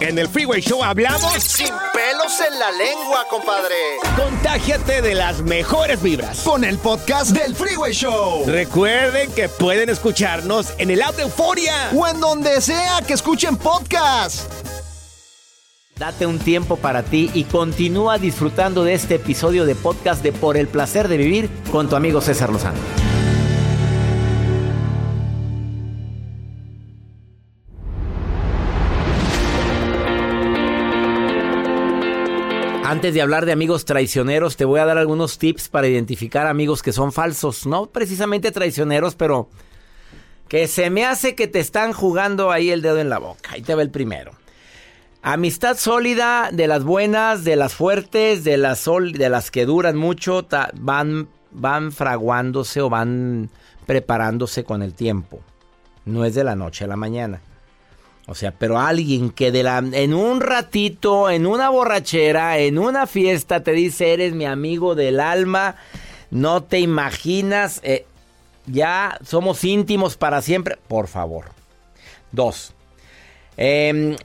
En el Freeway Show hablamos sin pelos en la lengua, compadre. Contágiate de las mejores vibras con el podcast del Freeway Show. Recuerden que pueden escucharnos en el app de Euforia o en donde sea que escuchen podcast. Date un tiempo para ti y continúa disfrutando de este episodio de podcast de Por el Placer de Vivir con tu amigo César Lozano. Antes de hablar de amigos traicioneros, te voy a dar algunos tips para identificar amigos que son falsos. No precisamente traicioneros, pero que se me hace que te están jugando ahí el dedo en la boca. Ahí te va el primero. Amistad sólida, de las buenas, de las fuertes, de las que duran mucho, van fraguándose o van preparándose con el tiempo. No es de la noche a la mañana. O sea, pero alguien que en un ratito, en una borrachera, en una fiesta, te dice, eres mi amigo del alma, no te imaginas, ya somos íntimos para siempre, por favor. 2.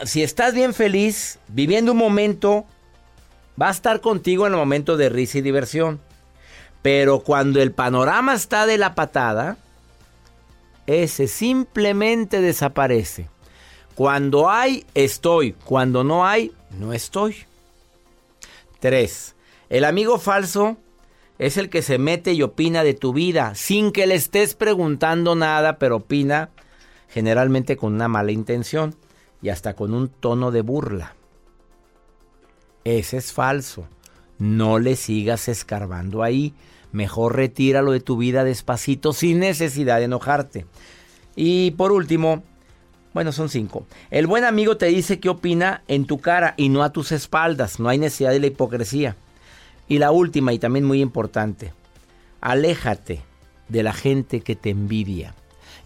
Si estás bien feliz, viviendo un momento, va a estar contigo en el momento de risa y diversión. Pero cuando el panorama está de la patada, ese simplemente desaparece. Cuando hay, estoy. Cuando no hay, no estoy. 3. El amigo falso es el que se mete y opina de tu vida sin que le estés preguntando nada, pero opina generalmente con una mala intención y hasta con un tono de burla. Ese es falso. No le sigas escarbando ahí. Mejor retíralo de tu vida despacito sin necesidad de enojarte. Y por último... Bueno, son 5. El buen amigo te dice qué opina en tu cara y no a tus espaldas. No hay necesidad de la hipocresía. Y la última, y también muy importante, aléjate de la gente que te envidia.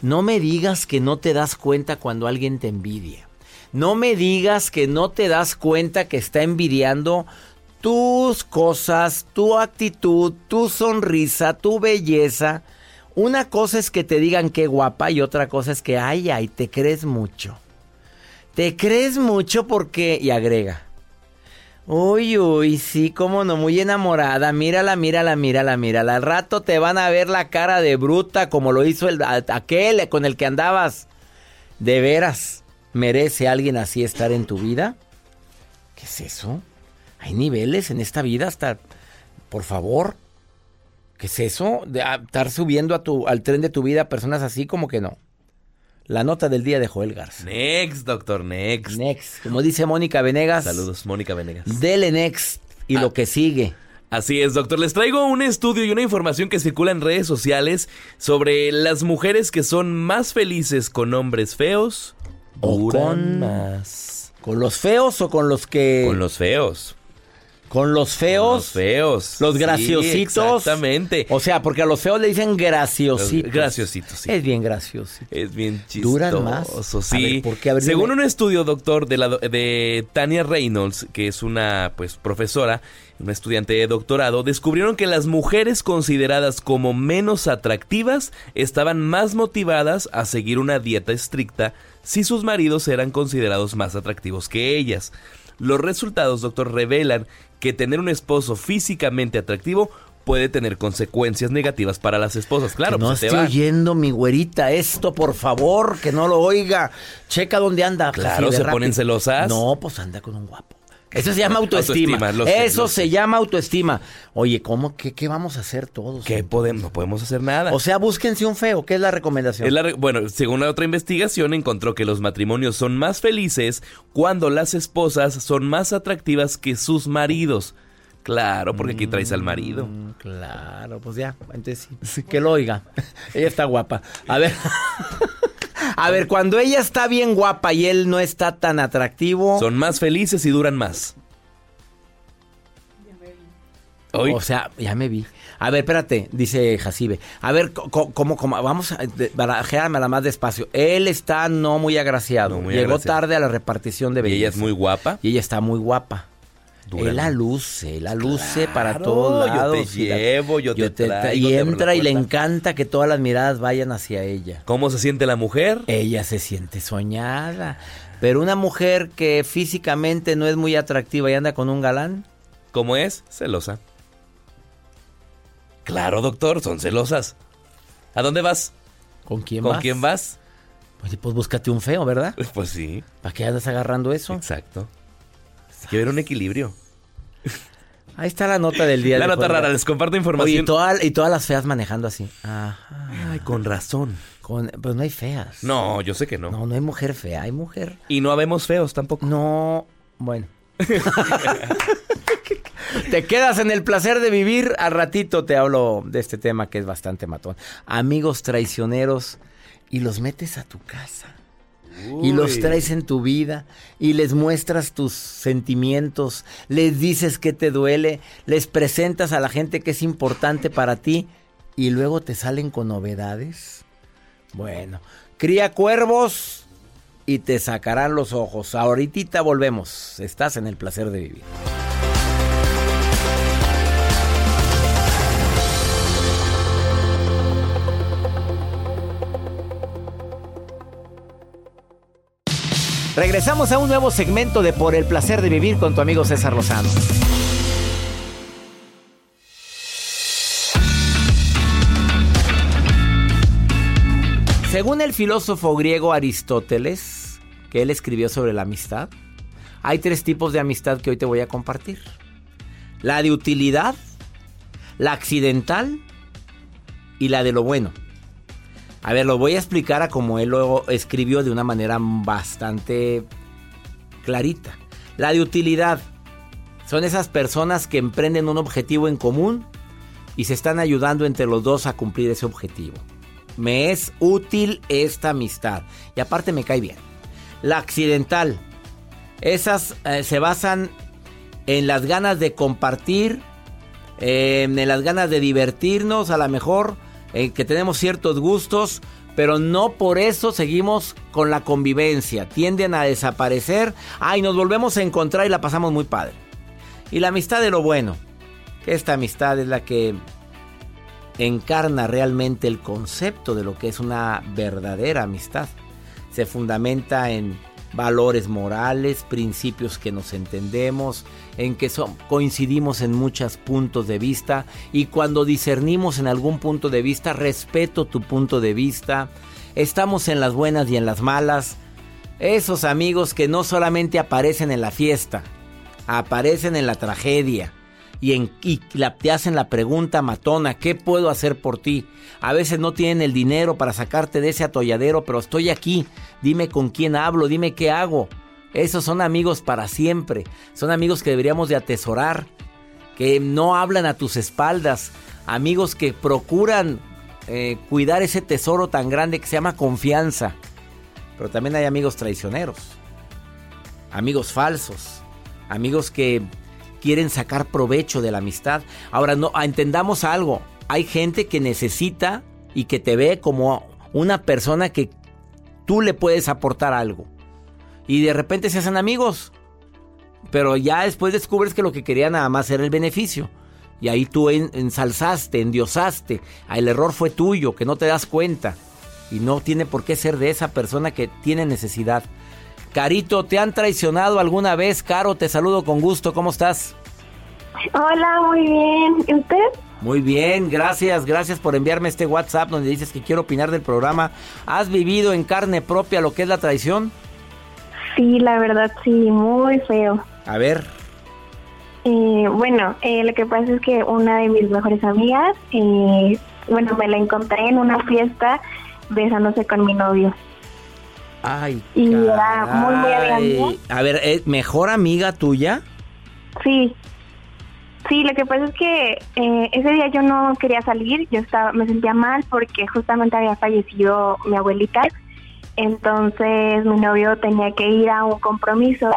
No me digas que no te das cuenta cuando alguien te envidia. No me digas que no te das cuenta que está envidiando tus cosas, tu actitud, tu sonrisa, tu belleza. Una cosa es que te digan qué guapa y otra cosa es que, ay, te crees mucho. Te crees mucho porque... Y agrega. Uy, sí, cómo no, muy enamorada. Mírala. Al rato te van a ver la cara de bruta como lo hizo aquel con el que andabas. ¿De veras merece alguien así estar en tu vida? ¿Qué es eso? Hay niveles en esta vida hasta... Por favor... ¿Qué es eso? De estar subiendo al tren de tu vida a personas así, como que no. La nota del día de Joel Garza. Next, doctor, next. Next. Como dice Mónica Venegas. Saludos, Mónica Venegas. Dele next y lo que sigue. Así es, doctor. Les traigo un estudio y una información que circula en redes sociales sobre las mujeres que son más felices con hombres feos duran más. ¿Con los feos o con los que...? Con los feos. Con los feos. Los graciositos. Sí, exactamente. O sea, porque a los feos le dicen graciositos. Graciositos, sí. Es bien graciosito. Es bien chistoso. Duran más. Sí. A ver, ¿por qué? A ver, según un estudio, doctor, de Tania Reynolds, que es una profesora, una estudiante de doctorado, descubrieron que las mujeres consideradas como menos atractivas estaban más motivadas a seguir una dieta estricta si sus maridos eran considerados más atractivos que ellas. Los resultados, doctor, revelan que tener un esposo físicamente atractivo puede tener consecuencias negativas para las esposas. Claro, que no pues estoy oyendo, mi güerita, esto, por favor, que no lo oiga. Checa dónde anda. Claro, se ponen celosas. No, pues anda con un guapo. Eso se llama autoestima. Eso se llama autoestima. Oye, ¿cómo? ¿Qué vamos a hacer todos? No podemos hacer nada. O sea, búsquense un feo. ¿Qué es la recomendación? Bueno, según la otra investigación, encontró que los matrimonios son más felices cuando las esposas son más atractivas que sus maridos. Claro, porque aquí traes al marido. Claro, pues ya. Entonces, sí. Que lo oiga. Ella está guapa. A ver... A ver, cuando ella está bien guapa y él no está tan atractivo... Son más felices y duran más. Ya me vi. ¿Oye? O sea, ya me vi. A ver, espérate, dice Jacibe. A ver, ¿cómo? Vamos a barajeármela más despacio. Él está no muy agraciado. Llegó tarde a la repartición de belleza. ¿Y ella es muy guapa? Y ella está muy guapa. Durante. Él la luce claro, para todos lados. Yo te llevo, yo te traigo. Y entra y le encanta que todas las miradas vayan hacia ella. ¿Cómo se siente la mujer? Ella se siente soñada. Pero una mujer que físicamente no es muy atractiva y anda con un galán. ¿Cómo es? Celosa. Claro, doctor, son celosas. ¿A dónde vas? ¿Con quién vas? ¿Con quién vas? Oye, pues búscate un feo, ¿verdad? Pues sí. ¿Para qué andas agarrando eso? Exacto. Hay que ver un equilibrio. Ahí está la nota del día. La nota rara, les comparto información. Oye, y todas las feas manejando así. Ajá. Ay, con razón. Pues no hay feas. No, yo sé que no. No, no hay mujer fea, hay mujer. Y no habemos feos tampoco. No, bueno. Te quedas en el placer de vivir. Al ratito te hablo de este tema que es bastante matón. Amigos traicioneros, y los metes a tu casa. Uy. Y los traes en tu vida y les muestras tus sentimientos, les dices que te duele, les presentas a la gente que es importante para ti y luego te salen con novedades. Bueno, cría cuervos y te sacarán los ojos. Ahorita volvemos. Estás en el placer de vivir. Regresamos a un nuevo segmento de Por el Placer de Vivir con tu amigo César Lozano. Según el filósofo griego Aristóteles, que él escribió sobre la amistad, hay 3 tipos de amistad que hoy te voy a compartir. La de utilidad, la accidental y la de lo bueno. A ver, lo voy a explicar a como él lo escribió de una manera bastante clarita. La de utilidad son esas personas que emprenden un objetivo en común y se están ayudando entre los dos a cumplir ese objetivo. Me es útil esta amistad y aparte me cae bien. La accidental, esas se basan en las ganas de compartir, en las ganas de divertirnos a lo mejor. Que tenemos ciertos gustos, pero no por eso seguimos con la convivencia. Tienden a desaparecer. Ay, nos volvemos a encontrar y la pasamos muy padre. Y la amistad de lo bueno. Que esta amistad es la que encarna realmente el concepto de lo que es una verdadera amistad. Se fundamenta en valores morales, principios que nos entendemos, en que coincidimos en muchos puntos de vista y cuando discernimos en algún punto de vista, respeto tu punto de vista, estamos en las buenas y en las malas. Esos amigos que no solamente aparecen en la fiesta, aparecen en la tragedia y te hacen la pregunta matona, ¿qué puedo hacer por ti? A veces no tienen el dinero para sacarte de ese atolladero, pero estoy aquí, dime con quién hablo, dime qué hago. Esos son amigos para siempre, son amigos que deberíamos de atesorar, que no hablan a tus espaldas, amigos que procuran cuidar ese tesoro tan grande que se llama confianza. Pero también hay amigos traicioneros, amigos falsos, amigos que quieren sacar provecho de la amistad. Ahora, no, entendamos algo. Hay gente que necesita y que te ve como una persona que tú le puedes aportar algo. Y de repente se hacen amigos. Pero ya después descubres que lo que quería nada más era el beneficio. Y ahí tú ensalzaste, endiosaste. El error fue tuyo, que no te das cuenta. Y no tiene por qué ser de esa persona que tiene necesidad. Carito, ¿te han traicionado alguna vez? Caro, te saludo con gusto, ¿cómo estás? Hola, muy bien. ¿Y usted? Muy bien, gracias por enviarme este WhatsApp donde dices que quiero opinar del programa. ¿Has vivido en carne propia lo que es la traición? Sí, la verdad, sí, muy feo. A ver. Lo que pasa es que una de mis mejores amigas, me la encontré en una fiesta besándose con mi novio. Ay, y caray. Era muy, muy amiga. A ver, ¿mejor amiga tuya? Sí. Sí, lo que pasa es que ese día yo no quería salir, me sentía mal porque justamente había fallecido mi abuelita. Entonces mi novio tenía que ir a un compromiso,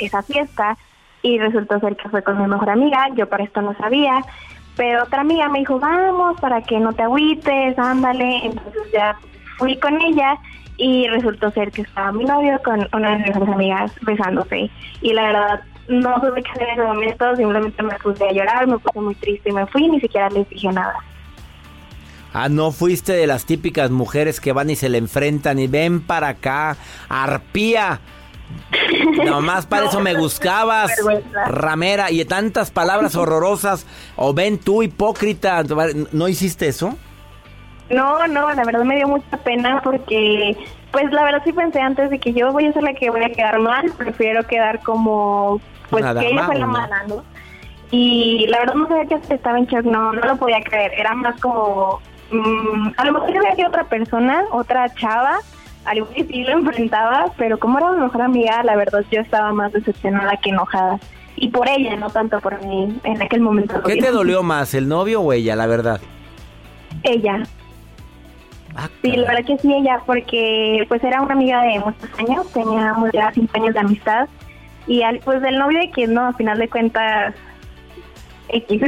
esa fiesta, y resultó ser que fue con mi mejor amiga. Yo para esto no sabía, pero otra amiga me dijo, vamos, para que no te agüites, ándale. Entonces ya fui con ella. Y resultó ser que estaba mi novio con una de mis amigas besándose. Y la verdad, no supe qué hacer en ese momento, simplemente me puse a llorar, me puse muy triste y me fui, ni siquiera les dije nada. Ah, ¿no fuiste de las típicas mujeres que van y se le enfrentan y ven para acá, arpía? Nomás para eso me buscabas, ramera, y tantas palabras horrorosas. O ven tú, hipócrita. ¿No hiciste eso? No, la verdad me dio mucha pena porque... Pues la verdad sí pensé antes de que yo voy a ser la que voy a quedar mal, prefiero quedar como, pues nada, que ella fue la mala, ¿no? Y la verdad no sabía que estaba en shock, no lo podía creer, era más como, a lo mejor había sido otra persona, otra chava, al igual que sí lo enfrentaba, pero como era mi mejor amiga, la verdad yo estaba más decepcionada que enojada. Y por ella, no tanto por mí, en aquel momento. ¿Qué te dolió más, el novio o ella, la verdad? Ella. Sí, la verdad que sí, ella, porque pues era una amiga de muchos años, teníamos ya 5 años de amistad, y pues del novio de quien no, al final de cuentas, X,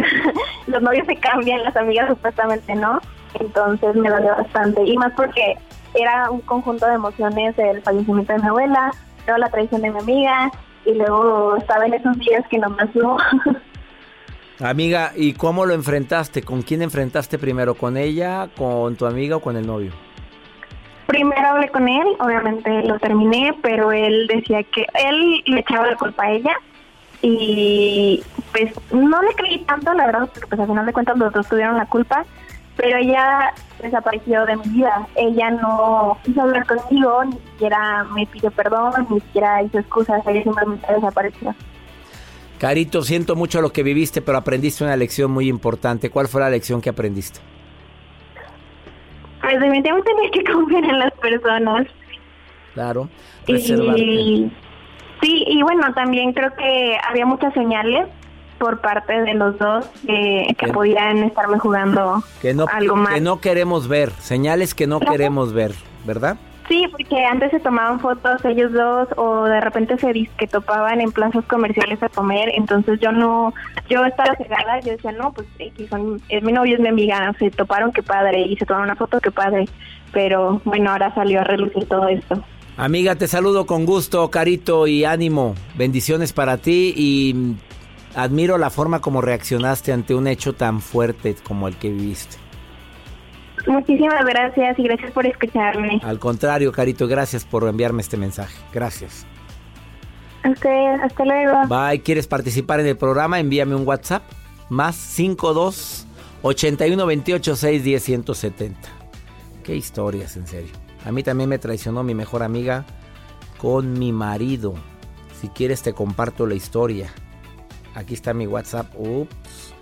los novios se cambian, las amigas supuestamente no, entonces me dolió bastante, y más porque era un conjunto de emociones, el fallecimiento de mi abuela, luego la traición de mi amiga, y luego estaba en esos días que nomás no. Amiga, ¿y cómo lo enfrentaste? ¿Con quién enfrentaste primero? ¿Con ella, con tu amiga o con el novio? Primero hablé con él, obviamente lo terminé, pero él decía que él le echaba la culpa a ella y pues no le creí tanto, la verdad, porque pues al final de cuentas los dos tuvieron la culpa, pero ella desapareció de mi vida. Ella no quiso hablar conmigo, ni siquiera me pidió perdón, ni siquiera hizo excusas, ella simplemente desapareció. Carito, siento mucho lo que viviste, pero aprendiste una lección muy importante. ¿Cuál fue la lección que aprendiste? Pues definitivamente tenés que confiar en las personas. Claro, reservarte. Sí, y bueno, también creo que había muchas señales por parte de los dos que podían estarme jugando que no, algo más. Que no queremos ver, señales que no queremos ver, ¿verdad? Sí, porque antes se tomaban fotos ellos dos o de repente se disque topaban en plazas comerciales a comer, entonces yo estaba cegada, yo decía, no, pues es mi novio, es mi amiga, se toparon, qué padre, y se tomaron una foto, qué padre, pero bueno, ahora salió a relucir todo esto. Amiga, te saludo con gusto, Carito, y ánimo, bendiciones para ti, y admiro la forma como reaccionaste ante un hecho tan fuerte como el que viviste. Muchísimas gracias y gracias por escucharme. Al contrario, Carito, gracias por enviarme este mensaje. Gracias. Hasta luego. Bye. ¿Quieres participar en el programa? Envíame un WhatsApp. Más 52 81 28 6 10 170. Qué historias, en serio. A mí también me traicionó mi mejor amiga con mi marido. Si quieres te comparto la historia. Aquí está mi WhatsApp. Ups.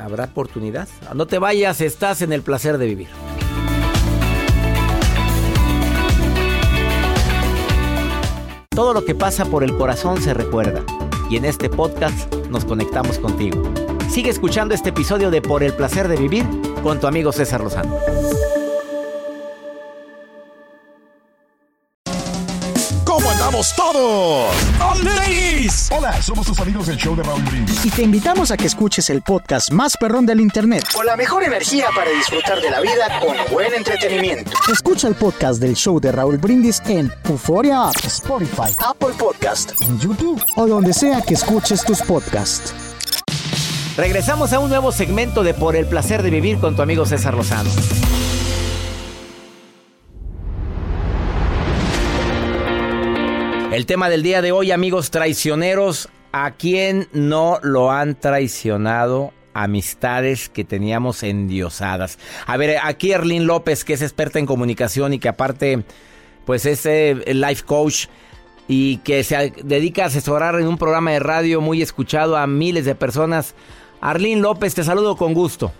¿Habrá oportunidad? No te vayas, estás en El Placer de Vivir. Todo lo que pasa por el corazón se recuerda. Y en este podcast nos conectamos contigo. Sigue escuchando este episodio de Por el Placer de Vivir con tu amigo César Lozano. Todos. Hola, somos tus amigos del show de Raúl Brindis. Y te invitamos a que escuches el podcast más perrón del internet. Con la mejor energía para disfrutar de la vida con buen entretenimiento. Escucha el podcast del show de Raúl Brindis en Uforia, Spotify, Apple Podcasts, en YouTube o donde sea que escuches tus podcasts. Regresamos a un nuevo segmento de Por el Placer de Vivir con tu amigo César Lozano. El tema del día de hoy, amigos traicioneros, ¿a quién no lo han traicionado? Amistades que teníamos endiosadas. A ver, aquí Arlín López, que es experta en comunicación y que aparte, pues es life coach y que se dedica a asesorar en un programa de radio muy escuchado a miles de personas. Arlín López, te saludo con gusto.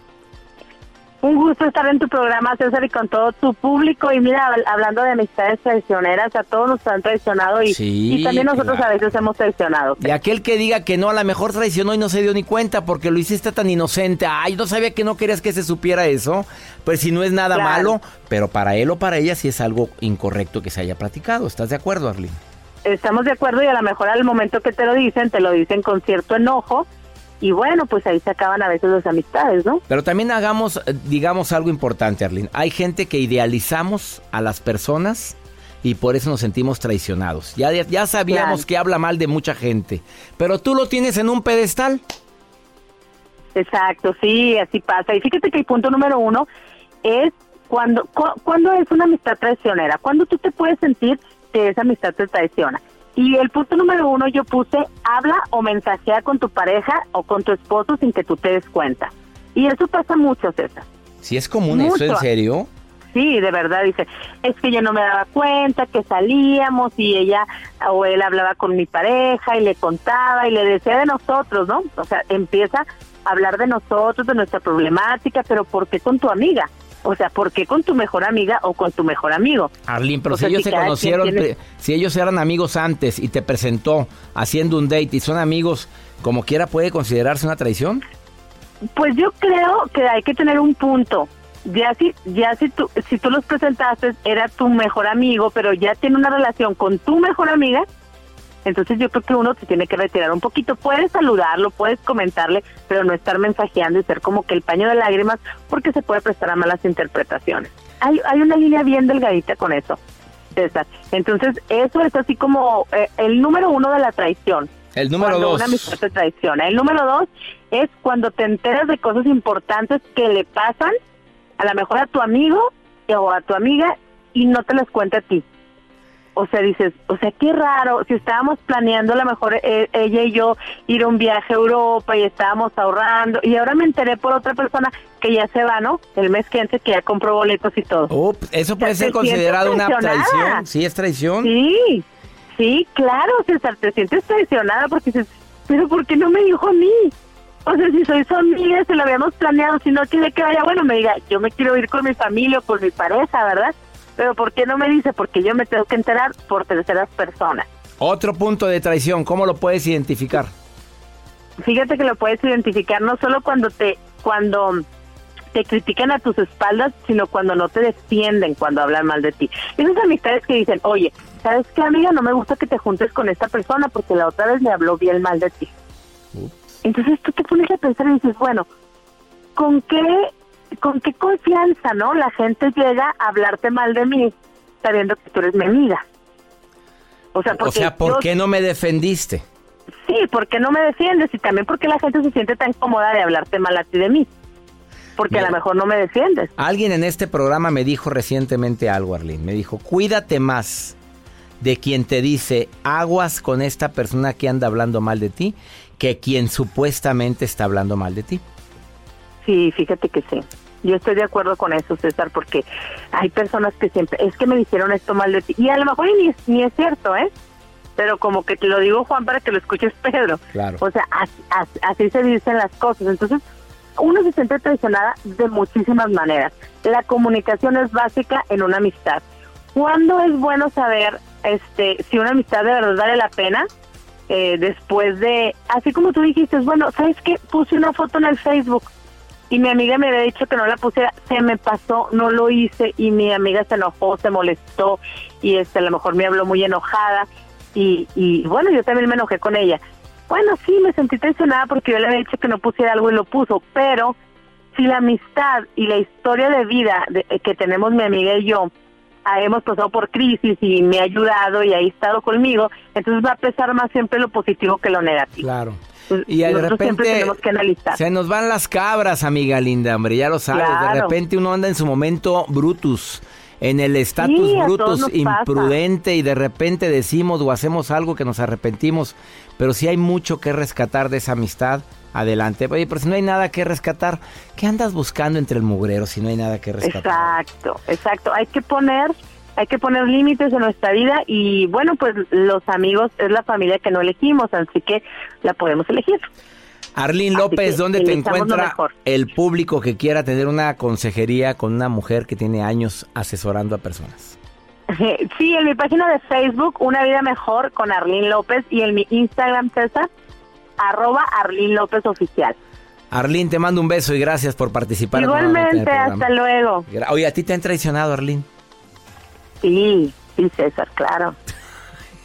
Un gusto estar en tu programa, César, y con todo tu público. Y mira, hablando de amistades traicioneras, a todos nos han traicionado y, sí, y también nosotros claro. A veces hemos traicionado. Y aquel que diga que no, a lo mejor traicionó y no se dio ni cuenta porque lo hiciste tan inocente. Ay, no sabía que no querías que se supiera eso. Pues si no es nada malo, pero para él o para ella sí es algo incorrecto que se haya platicado. ¿Estás de acuerdo, Arlín? Estamos de acuerdo y a lo mejor al momento que te lo dicen con cierto enojo. Y bueno, pues ahí se acaban a veces las amistades, ¿no? Pero también hagamos, digamos, algo importante, Arlín. Hay gente que idealizamos a las personas y por eso nos sentimos traicionados. Ya sabíamos que habla mal de mucha gente, pero tú lo tienes en un pedestal. Exacto, sí, así pasa. Y fíjate que el punto número 1 es cuando es una amistad traicionera. Cuando tú te puedes sentir que esa amistad te traiciona. Y el punto número 1 yo puse, habla o mensajea con tu pareja o con tu esposo sin que tú te des cuenta. Y eso pasa mucho, César. ¿Sí es común mucho. Eso, en serio? Sí, de verdad, dice, es que yo no me daba cuenta que salíamos y ella o él hablaba con mi pareja y le contaba y le decía de nosotros, ¿no? O sea, empieza a hablar de nosotros, de nuestra problemática, pero ¿por qué con tu amiga? O sea, ¿por qué con tu mejor amiga o con tu mejor amigo? Arlín, pero o sea, si ellos se conocieron, si ellos eran amigos antes y te presentó haciendo un date y son amigos, como quiera, ¿puede considerarse una traición? Pues yo creo que hay que tener un punto. Si tú los presentaste, era tu mejor amigo, pero ya tiene una relación con tu mejor amiga, entonces yo creo que uno se tiene que retirar un poquito. Puedes saludarlo, puedes comentarle, pero no estar mensajeando y ser como que el paño de lágrimas, porque se puede prestar a malas interpretaciones. Hay una línea bien delgadita con eso, César. Entonces eso es así como el número 1 de la traición. El número 2. Cuando una amistad te traiciona. El número 2 es cuando te enteras de cosas importantes que le pasan a lo mejor a tu amigo o a tu amiga y no te las cuenta a ti. O sea, dices, o sea, qué raro, si estábamos planeando a lo mejor ella y yo ir a un viaje a Europa y estábamos ahorrando, y ahora me enteré por otra persona que ya se va, ¿no? El mes que antes, que ya compró boletos y todo. Eso puede ser considerado una traición. ¿Sí es traición? Sí, claro, César, te sientes traicionada porque dices, pero ¿por qué no me dijo a mí? O sea, si soy su amiga, se lo habíamos planeado, si no quiere que vaya, bueno, me diga, yo me quiero ir con mi familia o con mi pareja, ¿verdad? Pero ¿por qué no me dice? Porque yo me tengo que enterar por terceras personas. Otro punto de traición, ¿cómo lo puedes identificar? Fíjate que lo puedes identificar no solo cuando te critican a tus espaldas, sino cuando no te defienden, cuando hablan mal de ti. Esas amistades que dicen, oye, ¿sabes qué, amiga? No me gusta que te juntes con esta persona porque la otra vez me habló bien mal de ti. Entonces tú te pones a pensar y dices, bueno, ¿con qué confianza, no? La gente llega a hablarte mal de mí sabiendo que tú eres mi amiga. O sea, ¿por qué no me defendiste? Sí, ¿por qué no me defiendes? Y también porque la gente se siente tan cómoda de hablarte mal a ti de mí. Porque a lo mejor no me defiendes. Alguien en este programa me dijo recientemente algo, Arlín. Me dijo, cuídate más de quien te dice aguas con esta persona que anda hablando mal de ti que quien supuestamente está hablando mal de ti. Sí, fíjate que sí. Yo estoy de acuerdo con eso, César, porque hay personas que siempre, es que me dijeron esto mal de ti. Y a lo mejor ni es cierto, ¿eh? Pero como que te lo digo, Juan, para que lo escuches, Pedro. Claro. O sea, así se dicen las cosas. Entonces, uno se siente traicionada de muchísimas maneras. La comunicación es básica en una amistad. ¿Cuándo es bueno saber si una amistad de verdad vale la pena? Después de, así como tú dijiste, bueno, ¿sabes qué? Puse una foto en el Facebook y mi amiga me había dicho que no la pusiera, se me pasó, no lo hice y mi amiga se enojó, se molestó y a lo mejor me habló muy enojada y bueno, yo también me enojé con ella. Bueno, sí, me sentí traicionada porque yo le había dicho que no pusiera algo y lo puso, pero si la amistad y la historia de vida que tenemos mi amiga y yo, hemos pasado por crisis y me ha ayudado y ha estado conmigo, entonces va a pesar más siempre lo positivo que lo negativo. Claro. Y de repente tenemos que analizar. Se nos van las cabras, amiga linda, hombre, ya lo sabes. Claro. De repente uno anda en su momento brutus, en el estatus brutus, imprudente, y de repente decimos o hacemos algo que nos arrepentimos, pero sí hay mucho que rescatar de esa amistad. Adelante. Oye, pero si no hay nada que rescatar, ¿qué andas buscando entre el mugrero si no hay nada que rescatar? Exacto. Hay que poner límites en nuestra vida y, bueno, pues los amigos es la familia que no elegimos, así que la podemos elegir. Arlín López, ¿dónde te encuentra el público que quiera tener una consejería con una mujer que tiene años asesorando a personas? Sí, en mi página de Facebook, Una Vida Mejor con Arlín López, y en mi Instagram, César, @ Arlín López Oficial. Arlín, te mando un beso y gracias por participar. Igualmente, hasta luego. Oye, ¿a ti te han traicionado, Arlín? Sí, César, claro.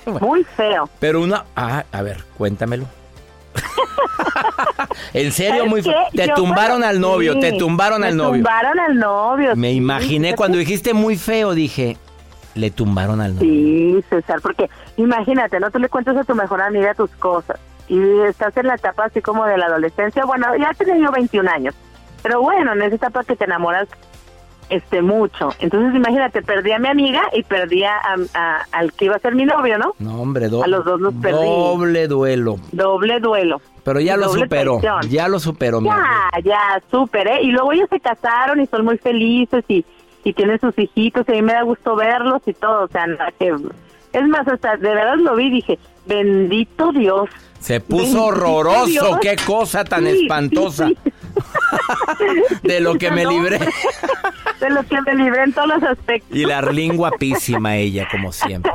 Bueno, muy feo. Pero a ver, cuéntamelo. En serio, muy feo. Te tumbaron al novio. Me imaginé, sí, cuando dijiste muy feo, dije, le tumbaron al novio. Sí, César, porque imagínate, no, tú le cuentas a tu mejor amiga tus cosas. Y estás en la etapa así como de la adolescencia. Bueno, ya tenía yo 21 años. Pero bueno, en esa etapa que te enamoras mucho. Entonces, imagínate, perdí a mi amiga y perdí al que iba a ser mi novio, ¿no? No, hombre, a los dos los perdí. Doble duelo. Doble duelo. Pero ya lo superó, mi amiga. Ya superé. Y luego ellos se casaron y son muy felices y tienen sus hijitos y a mí me da gusto verlos y todo. O sea, nada que... Es más, hasta de verdad lo vi y dije, bendito Dios. Se puso horroroso, Dios. Qué cosa tan espantosa. Sí, sí. De lo que me libré. De lo que me libré en todos los aspectos. Y la Arlín guapísima ella, como siempre.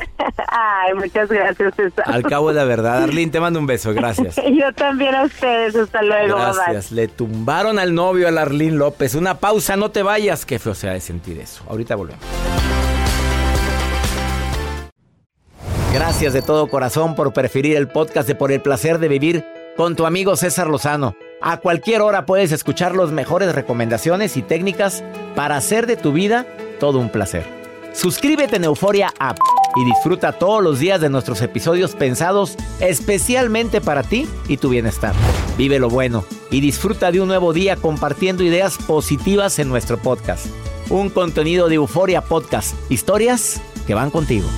Ay, muchas gracias, César. Al cabo de la verdad, Arlín, te mando un beso, gracias. Yo también a ustedes, hasta luego. Gracias, le tumbaron al novio a la Arlín López. Una pausa, no te vayas, qué feo se ha de sentir eso. Ahorita volvemos. Gracias de todo corazón por preferir el podcast de Por el Placer de Vivir con tu amigo César Lozano. A cualquier hora puedes escuchar las mejores recomendaciones y técnicas para hacer de tu vida todo un placer. Suscríbete en Euforia App y disfruta todos los días de nuestros episodios pensados especialmente para ti y tu bienestar. Vive lo bueno y disfruta de un nuevo día compartiendo ideas positivas en nuestro podcast. Un contenido de Uforia Podcasts, historias que van contigo.